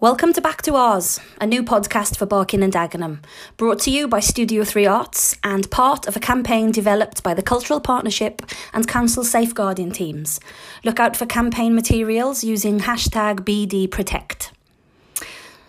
Welcome to Back to Ours, a new podcast for Barking and Dagenham, brought to you by Studio 3 Arts and part of a campaign developed by the Cultural Partnership and Council Safeguarding teams. Look out for campaign materials using hashtag BDProtect.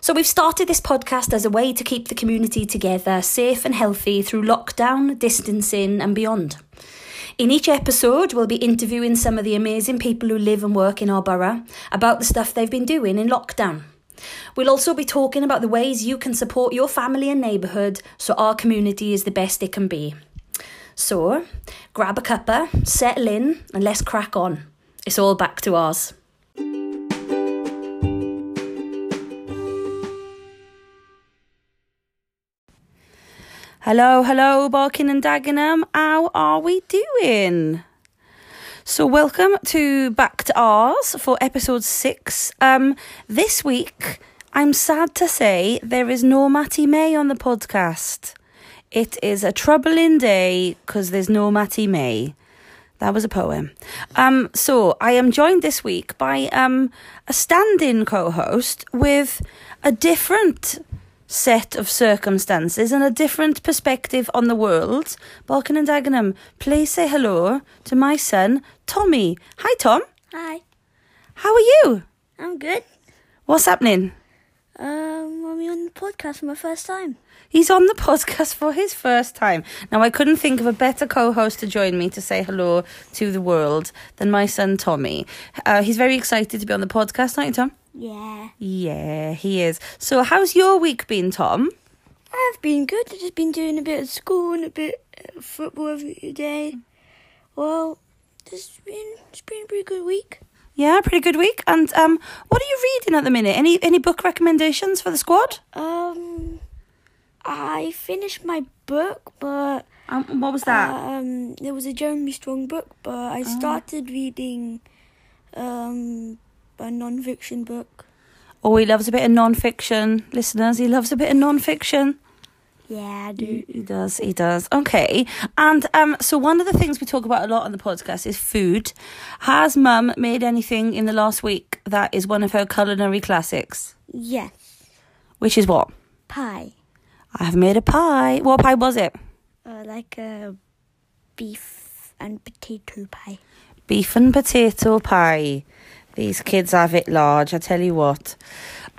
So we've started this podcast as a way to keep the community together, safe and healthy through lockdown, distancing and beyond. In each episode, we'll be interviewing some of the amazing people who live and work in our borough about the stuff they've been doing in lockdown. We'll also be talking about the ways you can support your family and neighbourhood so our community is the best it can be. So, grab a cuppa, settle in and let's crack on. It's all back to ours. Hello, Barking and Dagenham. How are we doing? So welcome to Back to Ours for episode 6. This week, I'm sad to say there is no Matty May on the podcast. It is a troubling day because there's no Matty May. That was a poem. So I am joined this week by a stand-in co-host with a different set of circumstances and a different perspective on the world. Barking and Dagenham, please say hello to my son, Tommy. Hi, Tom. Hi. How are you? I'm good. What's happening? I'm on the podcast for my first time. He's on the podcast for his first time. Now, I couldn't think of a better co-host to join me to say hello to the world than my son, Tommy. He's very excited to be on the podcast, aren't you, Tom? Yeah, he is. So how's your week been, Tom? I've been good. I've just been doing a bit of school and a bit of football every day. Well, it's been a pretty good week. Yeah, pretty good week. And what are you reading at the minute? Any book recommendations for the squad? I finished my book, but... what was that? There was a Jeremy Strong book, but I started reading... a non-fiction book. Oh, he loves a bit of non-fiction. Listeners, he loves a bit of non-fiction. Yeah, I do. He does. Okay. And so one of the things we talk about a lot on the podcast is food. Has Mum made anything in the last week that is one of her culinary classics? Yes. Which is what? Pie. I've made a pie. What pie was it? Like a beef and potato pie. Beef and potato pie. These kids have it large, I tell you what.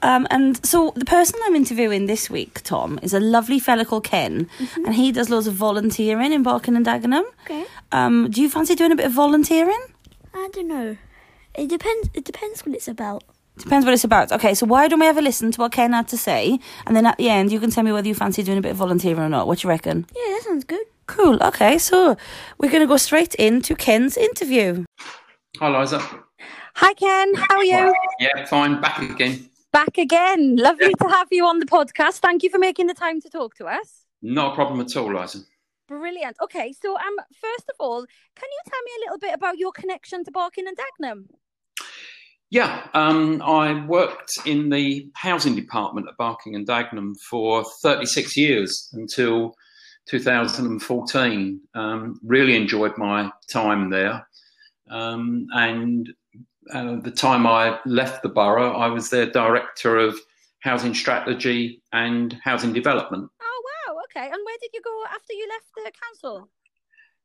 And so the person I'm interviewing this week, Tom, is a lovely fellow called Ken. Mm-hmm. And he does loads of volunteering in Barking and Dagenham. Okay. Do you fancy doing a bit of volunteering? I don't know. It depends what it's about. Depends what it's about. Okay, so why don't we have a listen to what Ken had to say? And then at the end, you can tell me whether you fancy doing a bit of volunteering or not. What do you reckon? Yeah, that sounds good. Cool. Okay, so we're going to go straight into Ken's interview. Hi, Liza. Hi, Ken. How are you? Yeah, fine. Back again. Lovely to have you on the podcast. Thank you for making the time to talk to us. Not a problem at all, Liza. Brilliant. Okay, so first of all, can you tell me a little bit about your connection to Barking and Dagenham? Yeah, I worked in the housing department at Barking and Dagenham for 36 years until 2014. Really enjoyed my time there. And the time I left the borough, I was their director of housing strategy and housing development. Oh, wow. Okay. And where did you go after you left the council?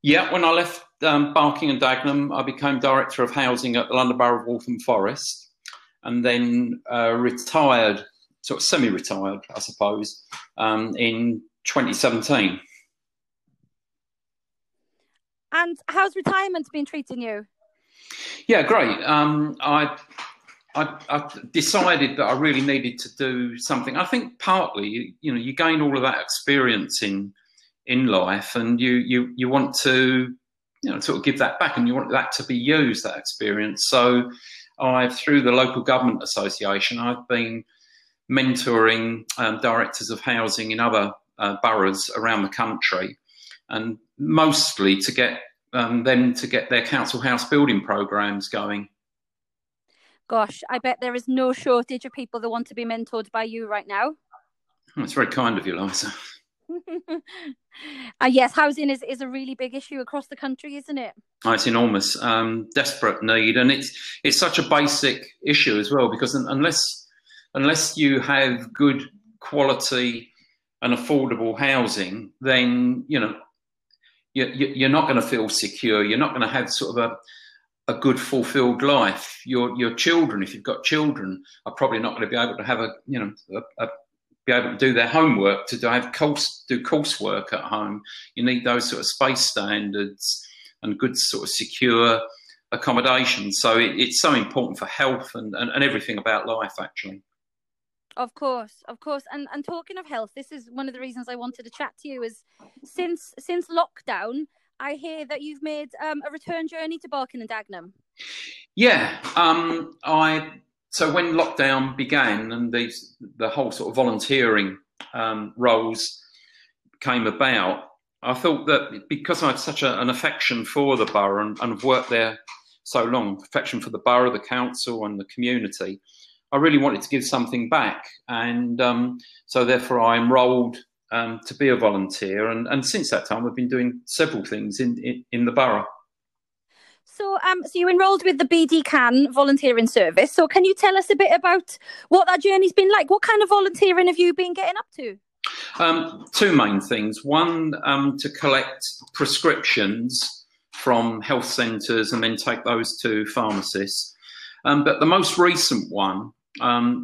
Yeah, when I left Barking and Dagenham, I became director of housing at the London Borough of Waltham Forest, and then retired, sort of semi-retired, I suppose, in 2017. And how's retirement been treating you? Yeah, great. I decided that I really needed to do something. I think partly, you know, you gain all of that experience in life, and you want to, you know, sort of give that back, and you want that to be used, that experience. So through the local government association, I've been mentoring directors of housing in other boroughs around the country, and mostly to get them to get their council house building programmes going. Gosh, I bet there is no shortage of people that want to be mentored by you right now. That's very kind of you, Liza. Yes, housing is a really big issue across the country, isn't it? Oh, it's enormous, desperate need, and it's such a basic issue as well, because unless unless you have good quality and affordable housing, then, you know, you're not going to feel secure. You're not going to have sort of a good, fulfilled life. Your children, if you've got children, are probably not going to be able to have be able to do their homework, to have do coursework at home. You need those sort of space standards and good sort of secure accommodation. So it's so important for health and everything about life, actually. Of course. And talking of health, this is one of the reasons I wanted to chat to you is since lockdown, I hear that you've made a return journey to Barking and Dagenham. Yeah. So when lockdown began and the whole sort of volunteering roles came about, I thought that because I had such an affection for the borough and have worked there so long, affection for the borough, the council and the community, I really wanted to give something back. And so therefore I enrolled to be a volunteer. And since that time, I've been doing several things in the borough. So you enrolled with the BDCAN volunteering service. So can you tell us a bit about what that journey's been like? What kind of volunteering have you been getting up to? Two main things. One, to collect prescriptions from health centres and then take those to pharmacists. But the most recent one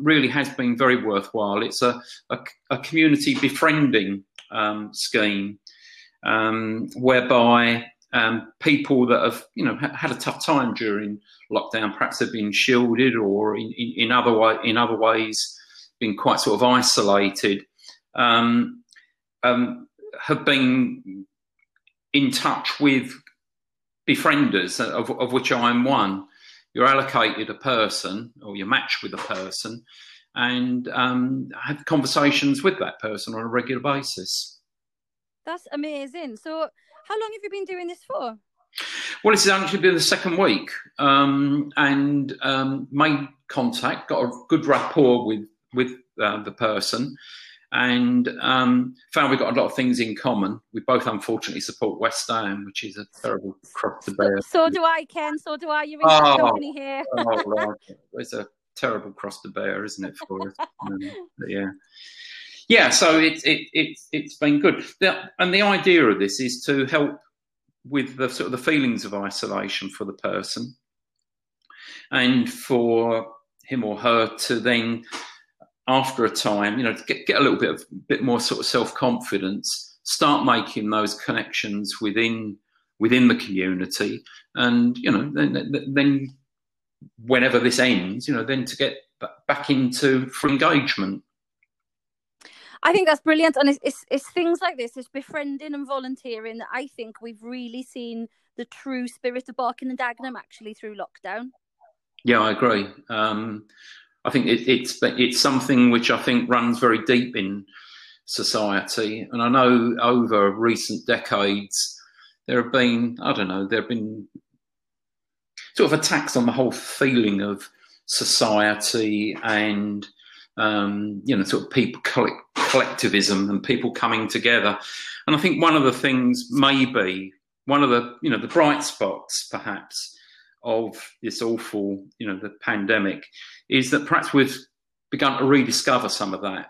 really has been very worthwhile. It's a community befriending scheme whereby people that have, you know, had a tough time during lockdown, perhaps have been shielded or in other ways been quite sort of isolated, have been in touch with befrienders, of which I'm one. You're allocated a person, or you're matched with a person, and have conversations with that person on a regular basis. That's amazing. So how long have you been doing this for? Well, it's actually been the second week, and made contact, got a good rapport with the person, and found we've got a lot of things in common. We both unfortunately support West Ham, which is a terrible crop to bear. So do I, Ken. So do I. You're in good company here. It's a terrible cross to bear, isn't it, for us? Yeah, so it's been good. And the idea of this is to help with the sort of the feelings of isolation for the person and for him or her to then, after a time, you know, get a little bit more sort of self-confidence, start making those connections within the community. And, you know, then whenever this ends, you know, then to get back into for engagement. I think that's brilliant. And it's things like this, it's befriending and volunteering that I think we've really seen the true spirit of Barking and Dagenham actually through lockdown. Yeah, I agree. I think it's something which I think runs very deep in society. And I know over recent decades, there have been sort of attacks on the whole feeling of society and, you know, sort of people collectivism and people coming together. And I think one of the things, maybe one of the, you know, the bright spots perhaps of this awful, you know, the pandemic, is that perhaps we've begun to rediscover some of that.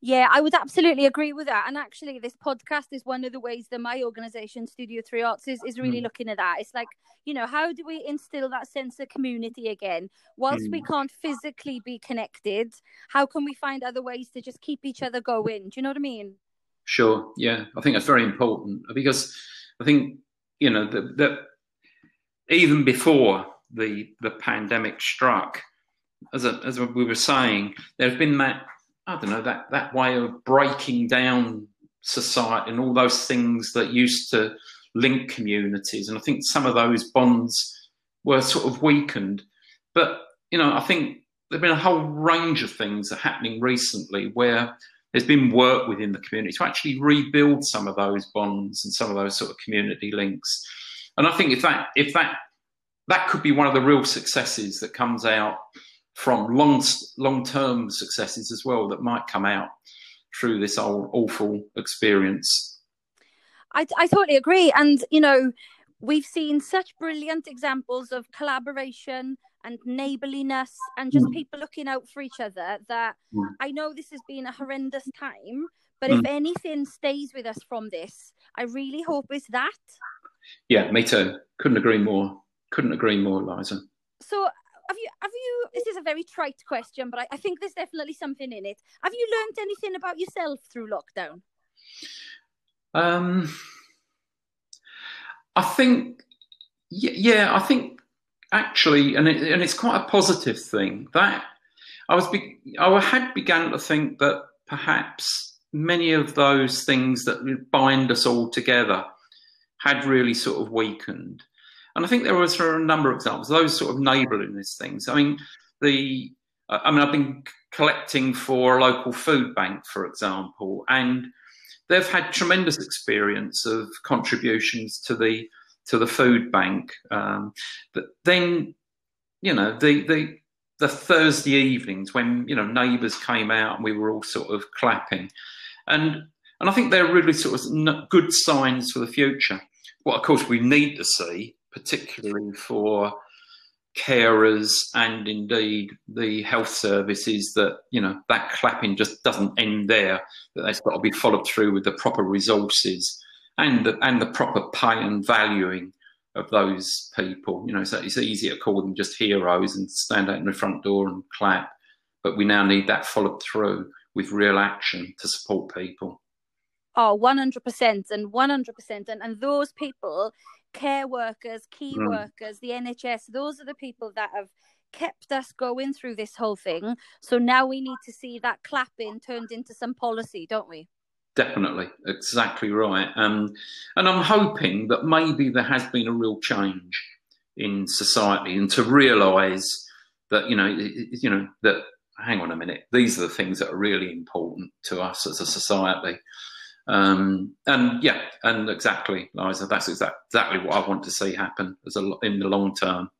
Yeah, I would absolutely agree with that. And actually, this podcast is one of the ways that my organisation, Studio 3 Arts, is really looking at that. It's like, you know, how do we instill that sense of community again? Whilst we can't physically be connected, how can we find other ways to just keep each other going? Do you know what I mean? Sure, yeah. I think that's very important because I think, you know, that even before the pandemic struck, as we were saying, there have been that, I don't know, that way of breaking down society and all those things that used to link communities. And I think some of those bonds were sort of weakened. But, you know, I think there have been a whole range of things that are happening recently where there's been work within the community to actually rebuild some of those bonds and some of those sort of community links. And I think if that could be one of the real successes that comes out from long-term successes as well that might come out through this old awful experience. I totally agree. And, you know, we've seen such brilliant examples of collaboration and neighborliness and just people looking out for each other, that I know this has been a horrendous time, but if anything stays with us from this, I really hope it's that. Yeah, me too. Couldn't agree more. Couldn't agree more, Liza. So have you, this is a very trite question, but I think there's definitely something in it. Have you learned anything about yourself through lockdown? I think, yeah, I think actually, and it's quite a positive thing, that I had begun to think that perhaps many of those things that bind us all together had really sort of weakened. And I think there was a number of examples, those sort of neighbourliness things. I mean, I've been collecting for a local food bank, for example, and they've had tremendous experience of contributions to the food bank. But then, you know, the Thursday evenings when, you know, neighbours came out and we were all sort of clapping, and I think they're really sort of good signs for the future. What, of course, we need to see, particularly for carers and indeed the health services, that, you know, that clapping just doesn't end there, that that's got to be followed through with the proper resources and the proper pay and valuing of those people. You know, so it's easy to call them just heroes and stand out in the front door and clap, but we now need that followed through with real action to support people. Oh, 100% and 100%. And those people, care workers, key workers, the NHS, those are the people that have kept us going through this whole thing. So now we need to see that clapping turned into some policy, don't we? Definitely. Exactly right. And I'm hoping that maybe there has been a real change in society, and to realise that, you know, that, hang on a minute, these are the things that are really important to us as a society. And exactly, Liza, that's exactly what I want to see happen in the long term.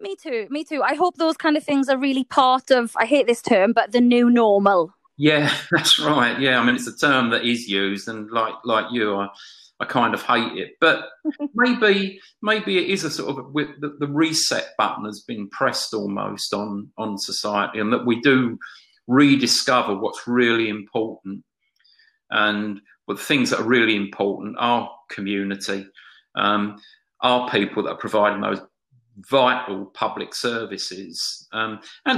Me too. I hope those kind of things are really part of, I hate this term, but the new normal. Yeah, that's right. Yeah, I mean, it's a term that is used, and like you, I kind of hate it. But maybe it is a sort of, with the reset button has been pressed almost on society, and that we do rediscover what's really important. And well, the things that are really important are community, are people that are providing those vital public services, and I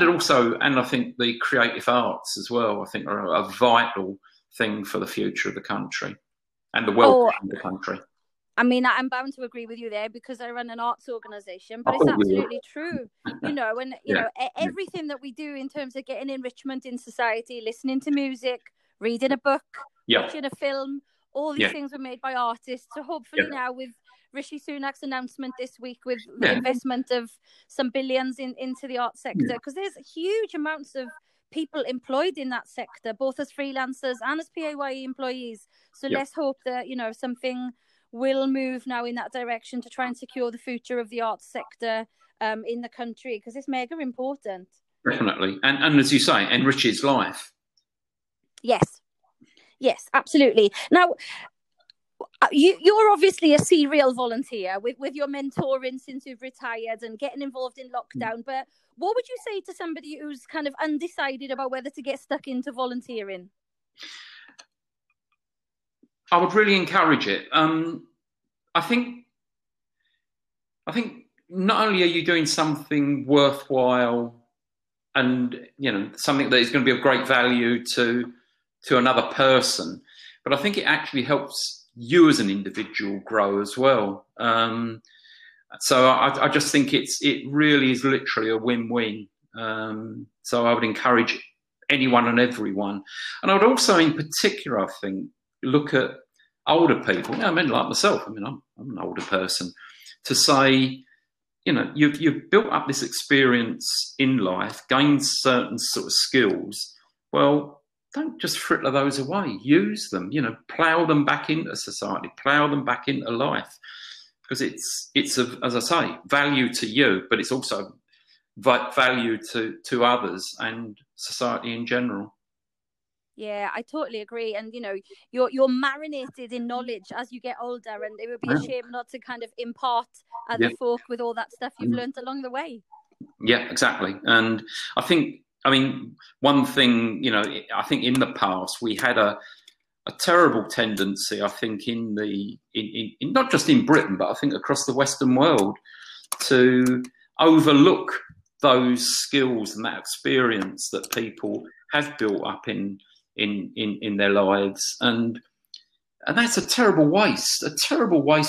think the creative arts as well, I think, are a vital thing for the future of the country and the well-being of the country. I mean, I'm bound to agree with you there because I run an arts organisation, but it's absolutely true. You know, and you know everything that we do in terms of getting enrichment in society, listening to music, reading a book, watching a film, all these things were made by artists. So hopefully now, with Rishi Sunak's announcement this week with the investment of some billions into the art sector, because there's huge amounts of people employed in that sector, both as freelancers and as PAYE employees. So let's hope that, you know, something will move now in that direction to try and secure the future of the arts sector in the country, because it's mega important. Definitely. And as you say, enriches life. Yes, absolutely. Now, you're obviously a serial volunteer with your mentoring since you've retired and getting involved in lockdown. But what would you say to somebody who's kind of undecided about whether to get stuck into volunteering? I would really encourage it. I think not only are you doing something worthwhile, and, you know, something that is going to be of great value to another person, but I think it actually helps you as an individual grow as well. So I just think it really is literally a win-win. So I would encourage anyone and everyone, and I would also, in particular, I think, look at older people. I mean, like myself. I mean, I'm an older person. To say, you know, you've built up this experience in life, gained certain sort of skills. Well, don't just fritter those away. Use them, you know, plough them back into society, plough them back into life, because it's of, as I say, value to you, but it's also value to others and society in general. Yeah, I totally agree. And, you know, you're marinated in knowledge as you get older, and it would be a shame not to kind of impart other folk with all that stuff you've learned along the way. Yeah, exactly. And I think, I mean, one thing, you know, I think in the past we had a terrible tendency, I think, in the in not just in Britain, but I think across the Western world, to overlook those skills and that experience that people have built up in their lives, and that's a terrible waste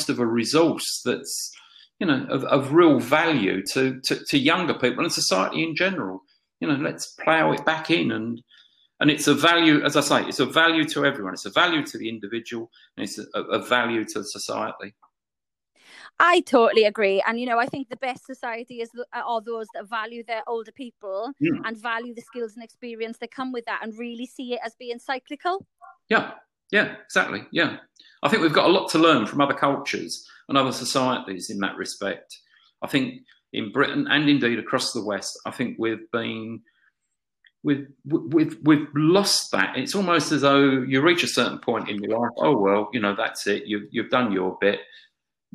of a resource that's, you know, of real value to younger people and society in general. You know, let's plough it back in, and it's a value, as I say, it's a value to everyone. It's a value to the individual, and it's a value to society. I totally agree. And, you know, I think the best society are those that value their older people and value the skills and experience that come with that, and really see it as being cyclical. Yeah, exactly. Yeah. I think we've got a lot to learn from other cultures and other societies in that respect. I think in Britain, and indeed across the West, I think we've lost that. It's almost as though you reach a certain point in your life, oh, well, you know, that's it. You've done your bit.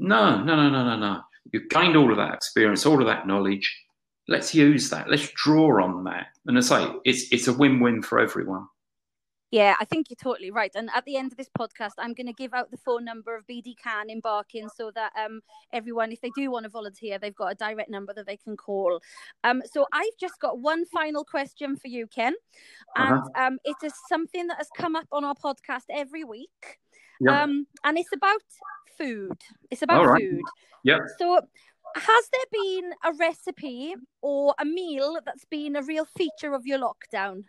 No. You've gained all of that experience, all of that knowledge. Let's use that. Let's draw on that. And I say, it's a win-win for everyone. Yeah, I think you're totally right. And at the end of this podcast, I'm going to give out the phone number of BDCAN in Barking, so that everyone, if they do want to volunteer, they've got a direct number that they can call. So I've just got one final question for you, Ken. And it is something that has come up on our podcast every week. Yeah. And it's about food. It's about food. Yeah. So has there been a recipe or a meal that's been a real feature of your lockdown?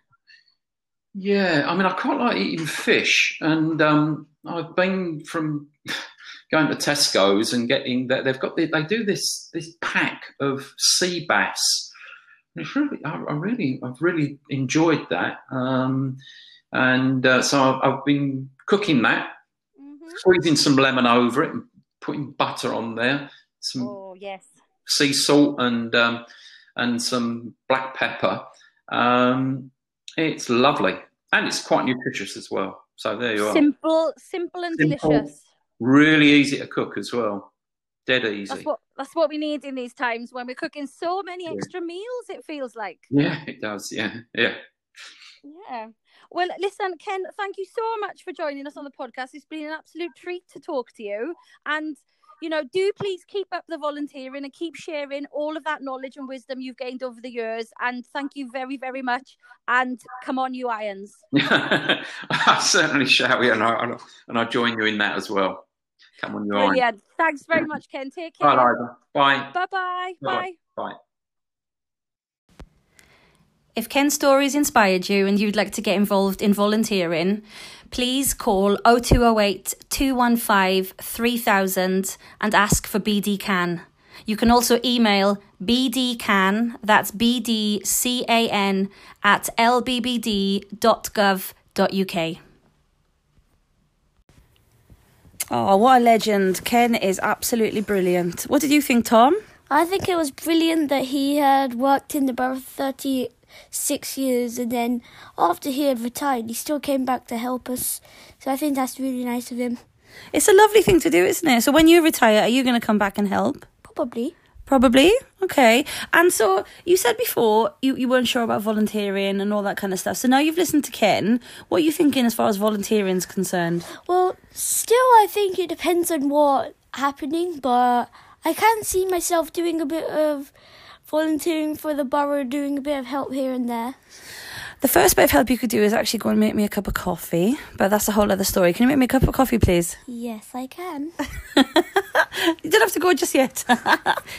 Yeah, I mean, I quite like eating fish, and I've been from going to Tesco's and getting that they've got they do this pack of sea bass. And it's really, I've really enjoyed that, and so I've been cooking that. Squeezing some lemon over it and putting butter on there, some sea salt and some black pepper. It's lovely, and it's quite nutritious as well. So there you are. Simple and delicious. Really easy to cook as well. Dead easy. That's what we need in these times when we're cooking so many extra meals, it feels like. Yeah, it does. Yeah. Well, listen, Ken, thank you so much for joining us on the podcast. It's been an absolute treat to talk to you. And, you know, do please keep up the volunteering and keep sharing all of that knowledge and wisdom you've gained over the years. And thank you very, very much. And come on, you Irons. I certainly shall. Yeah, and I join you in that as well. Come on, you Irons. Yeah, thanks very much, Ken. Take care. Bye. Bye. Bye-bye. Bye. Bye. If Ken's stories inspired you and you'd like to get involved in volunteering, please call 0208 215 3000 and ask for BDCAN. You can also email BDCAN, that's BDCAN, at lbbd.gov.uk. Oh, what a legend. Ken is absolutely brilliant. What did you think, Tom? I think it was brilliant that he had worked in the borough for 36 years, and then after he had retired he still came back to help us, so I think that's really nice of him. It's a lovely thing to do, isn't it? So when you retire, are you going to come back and help? Probably. Okay. And so you said before you weren't sure about volunteering and all that kind of stuff, so now you've listened to Ken, what are you thinking as far as volunteering is concerned? Well, still I think it depends on what's happening, but I can see myself doing a bit of volunteering for the borough, doing a bit of help here and there. The first bit of help you could do is actually go and make me a cup of coffee, but that's a whole other story. Can you make me a cup of coffee, please? Yes, I can. You don't have to go just yet.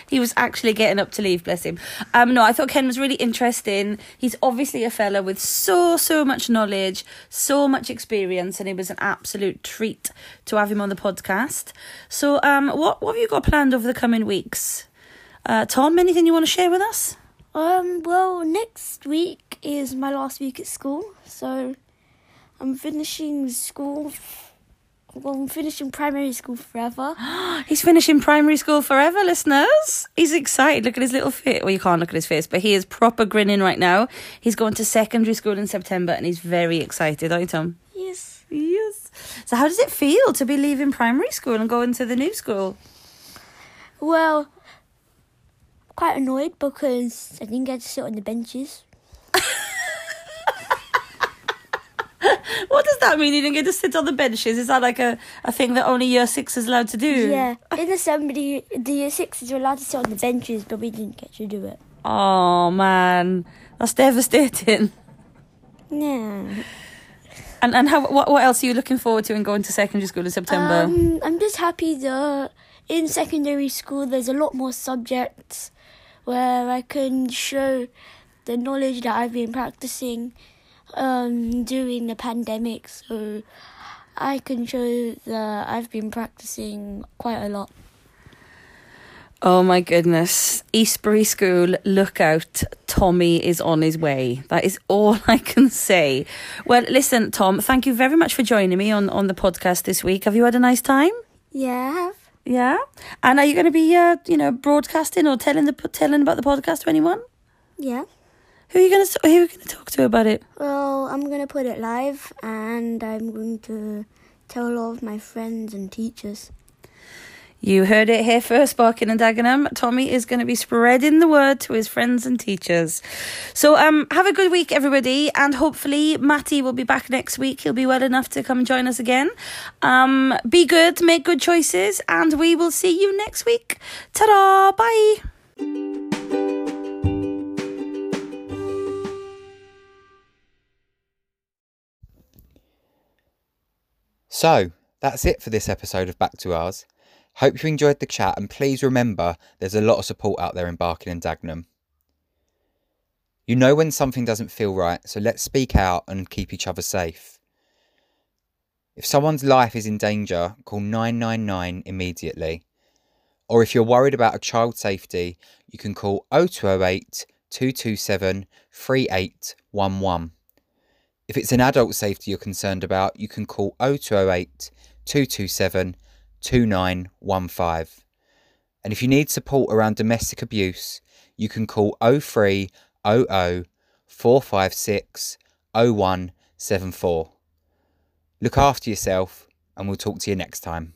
He was actually getting up to leave, bless him. No, I thought Ken was really interesting. He's obviously a fella with so much knowledge, so much experience, and it was an absolute treat to have him on the podcast. So what have you got planned over the coming weeks? Tom, anything you want to share with us? Well, next week is my last week at school, so I'm finishing school Well, I'm finishing primary school forever. He's finishing primary school forever, listeners. He's excited. Look at his little face. Well, you can't look at his face, but he is proper grinning right now. He's going to secondary school in September and he's very excited, aren't you, Tom? Yes. Yes. So how does it feel to be leaving primary school and going to the new school? Well, quite annoyed because I didn't get to sit on the benches. What does that mean? You didn't get to sit on the benches? Is that like a thing that only year six is allowed to do? Yeah. In assembly, the year sixes were allowed to sit on the benches, but we didn't get to do it. Oh, man. That's devastating. Yeah. And how what else are you looking forward to in going to secondary school in September? I'm just happy that in secondary school there's a lot more subjects where I can show the knowledge that I've been practicing during the pandemic, so I can show that I've been practicing quite a lot. Oh my goodness. Eastbury School, look out. Tommy is on his way. That is all I can say. Well, listen, Tom, thank you very much for joining me on the podcast this week. Have you had a nice time? Yeah, I have. Yeah? And are you going to be, broadcasting or telling about the podcast to anyone? Yeah. Who are you going to talk to about it? Well, I'm going to put it live and I'm going to tell all of my friends and teachers. You heard it here first, Barking and Dagenham. Tommy is going to be spreading the word to his friends and teachers. So have a good week, everybody. And hopefully Matty will be back next week. He'll be well enough to come join us again. Be good, make good choices, and we will see you next week. Ta-da! Bye! So, that's it for this episode of Back to Ours. Hope you enjoyed the chat, and please remember there's a lot of support out there in Barking and Dagenham. You know when something doesn't feel right, so let's speak out and keep each other safe. If someone's life is in danger, call 999 immediately. Or if you're worried about a child's safety, you can call 0208 227 3811. If it's an adult safety you're concerned about, you can call 0208 227 2915. And if you need support around domestic abuse, you can call 0300 456 0174. Look after yourself, and we'll talk to you next time.